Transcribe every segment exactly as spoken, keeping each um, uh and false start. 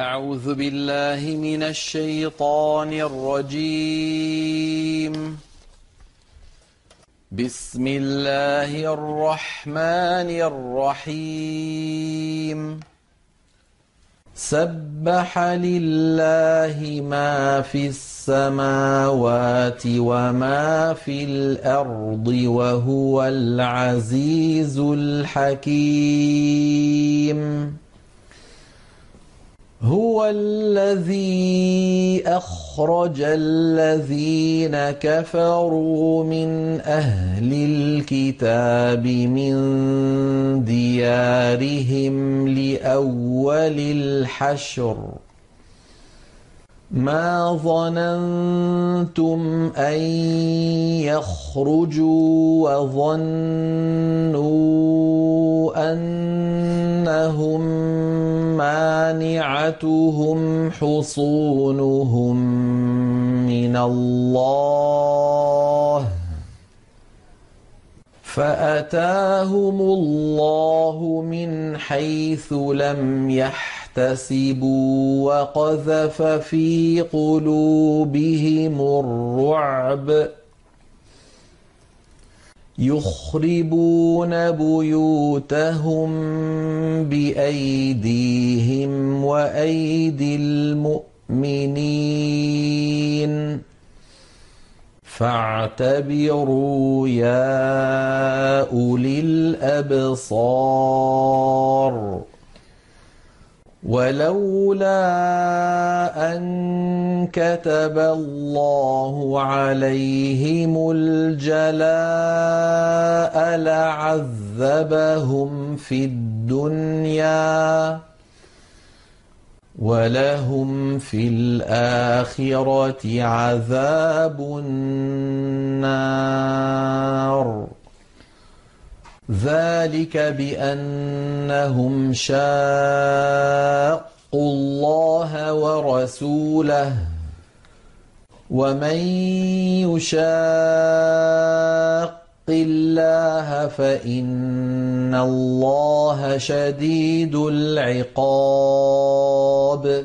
أعوذ بالله من الشيطان الرجيم. بسم الله الرحمن الرحيم. سبح لله ما في السماوات وما في الأرض وهو العزيز الحكيم. هو الذي أخرج الذين كفروا من أهل الكتاب من ديارهم لأول الحشر. ما ظننتم أن يخرجوا وظنوا أنهم مانعتهم حصونهم من الله فأتاهم الله من حيث لم يحتسبوا وقذف في قلوبهم الرعب. يخربون بيوتهم بأيديهم وأيدي المؤمنين فاعتبروا يا أولي الأبصار. ولولا أن كتب الله عليهم الجلاء لعذبهم في الدنيا ولهم في الآخرة عذاب النار. ذلك بأنهم شاقوا الله ورسوله ومن يشاق الله فإن الله شديد العقاب.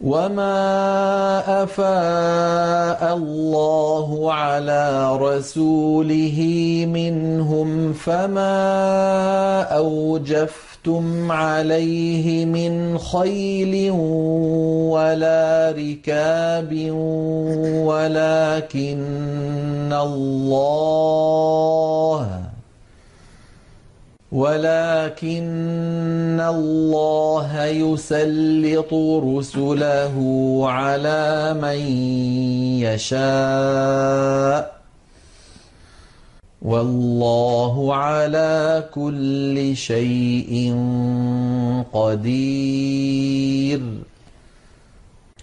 وما أفاء الله على رسوله منهم فما أوجفتم عليه من خيل ولا ركاب ولكن الله ولكن الله يسلط رسله على من يشاء والله على كل شيء قدير.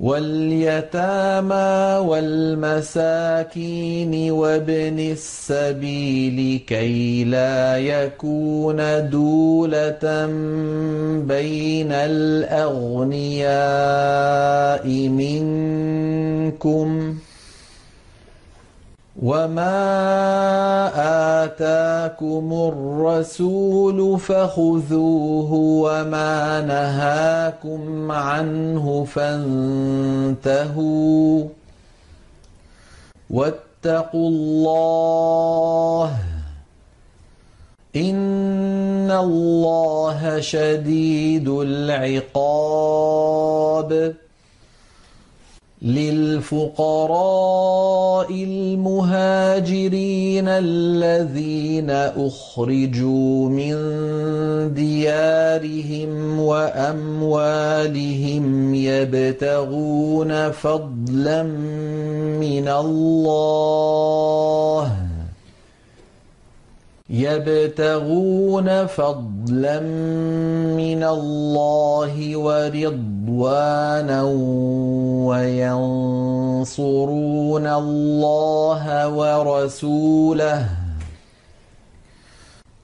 واليتامى والمساكين وابن السبيل كي لا يكون دولة بين الأغنياء منكم. وما آتاكم الرسول فخذوه وما نهاكم عنه فانتهوا واتقوا الله إن الله شديد العقاب. للفقراء المهاجرين الذين أخرجوا من ديارهم وأموالهم يبتغون فضلا من الله يبتغون فضلا من الله ورضوانا وينصرون الله ورسوله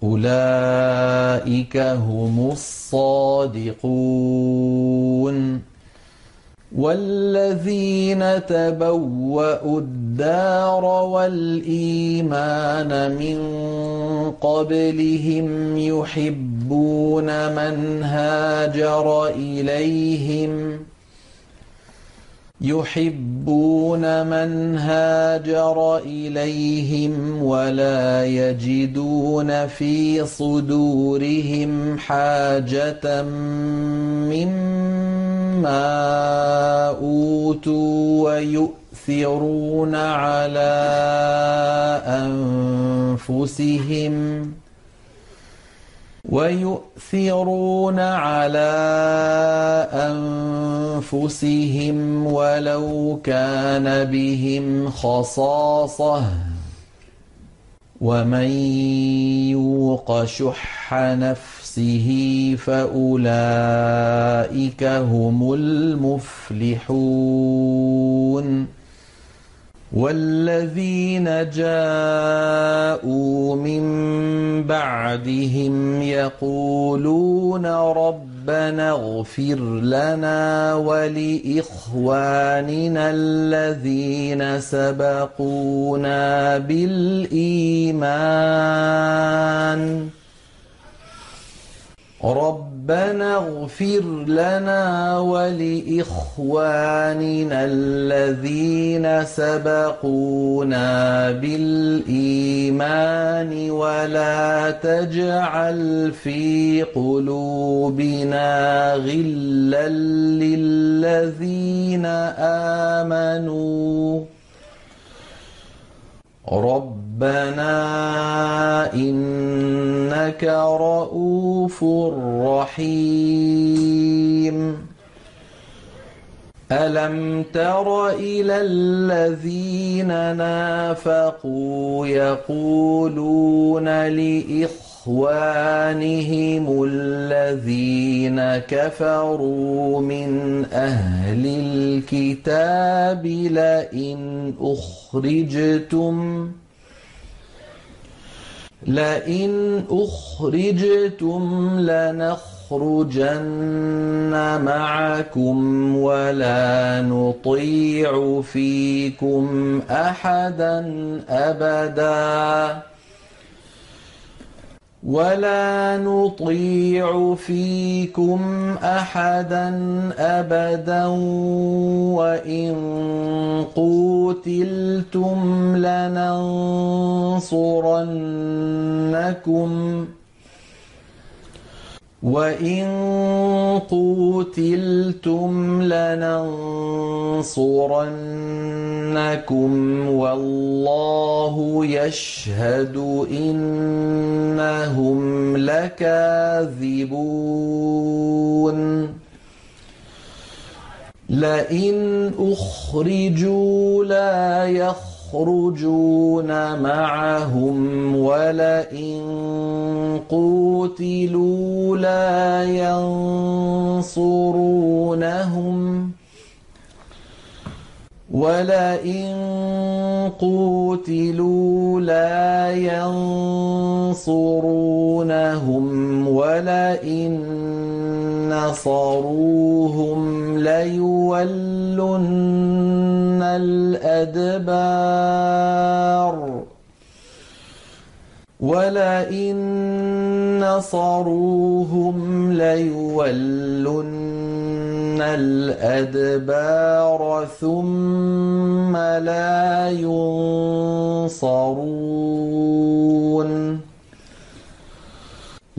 أولئك هم الصادقون. وَالَّذِينَ تَبَوَّأُوا الدَّارَ وَالْإِيمَانَ مِنْ قَبْلِهِمْ يُحِبُّونَ مَنْ هَاجَرَ إِلَيْهِمْ يُحِبُّونَ مَنْ هَاجَرَ إِلَيْهِمْ وَلَا يَجِدُونَ فِي صُدُورِهِمْ حَاجَةً مِّمَّا ما أوتوا ويؤثرون على أنفسهم ويؤثرون على أنفسهم ولو كان بهم خصاصة ومن يوق شح نفسه فأولئك هم المفلحون. والذين جاءوا من بعدهم يقولون ربنا اغفر لنا ولإخواننا الذين سبقونا بالإيمان رَبَّنَا اغْفِرْ لَنَا وَلِإِخْوَانِنَا الَّذِينَ سَبَقُونَا بِالْإِيمَانِ وَلَا تَجْعَلْ فِي قُلُوبِنَا غِلًّا لِلَّذِينَ آمَنُوا رَبَّنَا إِنَّكَ رَءُوفٌ رَحِيمٌ. أَلَمْ تَرَ إِلَى الَّذِينَ نَافَقُوا يَقُولُونَ لِإِخْوَانِهِمُ الَّذِينَ كَفَرُوا مِنْ أَهْلِ الْكِتَابِ لَئِنْ أُخْرِجْتُمْ لئن أخرجتم لنخرجن معكم ولا نطيع فيكم أحدا أبدا ولا نطيع فيكم أحدا أبدا وإن قوتلتم لننصرنكم وَإِن قُوتِلْتُمْ لَنَنْصُرَنَّكُمْ وَاللَّهُ يَشْهَدُ إِنَّهُمْ لَكَاذِبُونَ. لَئِنْ أُخْرِجُوا لَا يَخْرُجُونَ يخرجون معهم ولئن قوتلوا لا ينصرونهم ولئن قوتلوا لا ينصرونهم ولئن نصروهم ليولن الأدبار ولئن نصروهم ليولن الأدبار ثم لا ينصرون.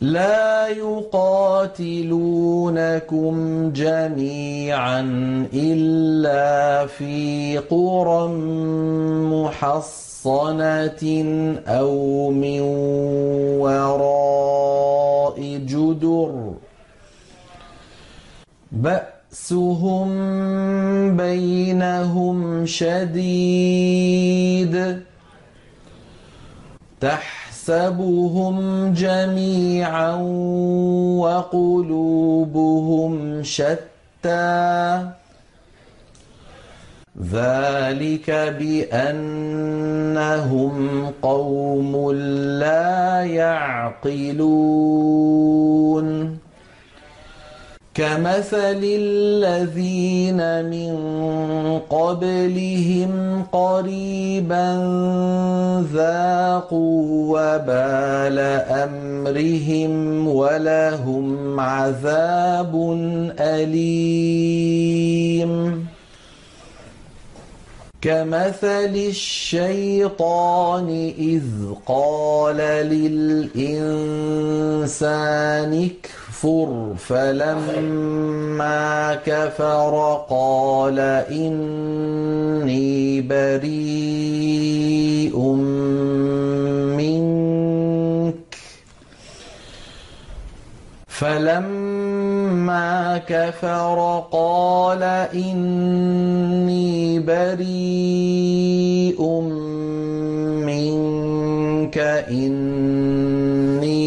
لا يقاتلونكم جميعا إلا في قرى محصنة أو من وراء جدر بأسهم بينهم شديد تحسبهم جميعا وقلوبهم شتى ذلك بأنهم قوم لا يعقلون كمثل الذين من قبلهم قريبا ذاقوا وبال أمرهم ولهم عذاب أليم كمثل الشيطان إذ قال للإنسان اكفر فلما كفر قال إني بريء منك فلما كفر قال إني بريء منك إني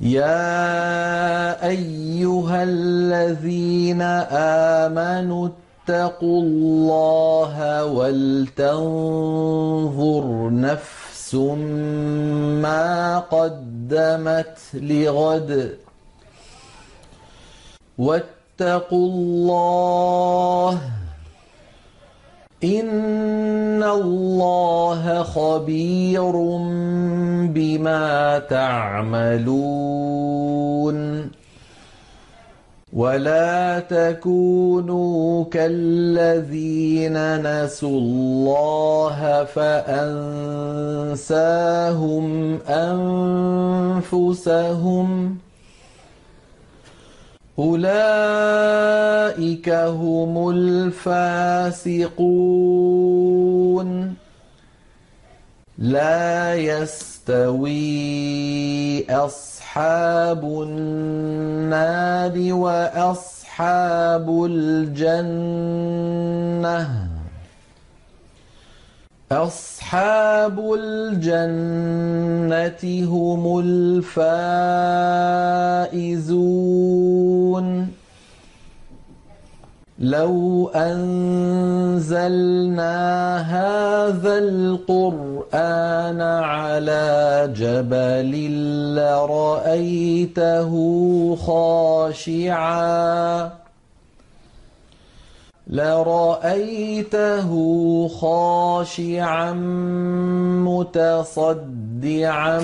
يا أيها الذين آمنوا اتقوا الله ولتنظر نفس ما قدمت لغد واتقوا الله إن الله خبير بما تعملون ولا تكونوا كالذين نسوا الله فأنساهم أنفسهم أولئك هم الفاسقون لا يستوي أصحاب النار وأصحاب الجنة أصحاب الجنة هم الفائزون لو أنزلنا هذا القرآن على جبل لرأيته خاشعا لرأيته خاشعا متصدعا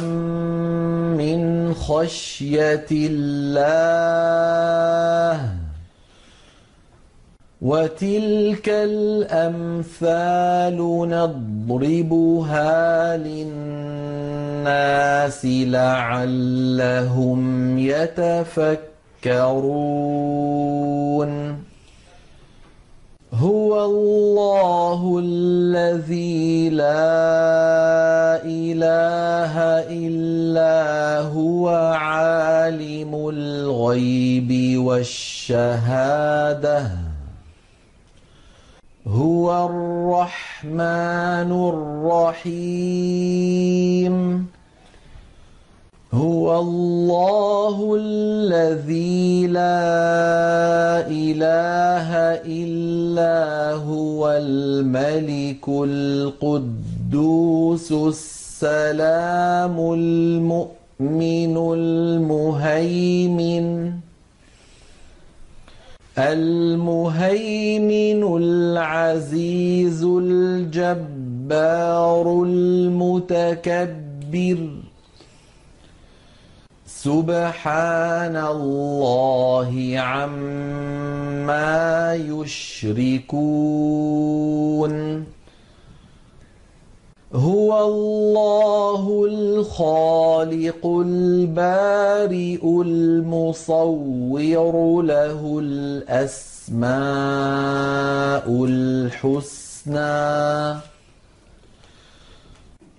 من خشية الله وتلك الأمثال نضربها للناس لعلهم يتفكرون هو الله الذي لا إله إلا هو عالم الغيب والشهادة هو الرحمن الرحيم. هو الله الذي لا إله إلا هو الملك القدوس السلام المؤمن المهيمن المهيمن العزيز الجبار المتكبر. سبحان الله عما يشركون. هو الله الخالق البارئ المصور، له الأسماء الحسنى،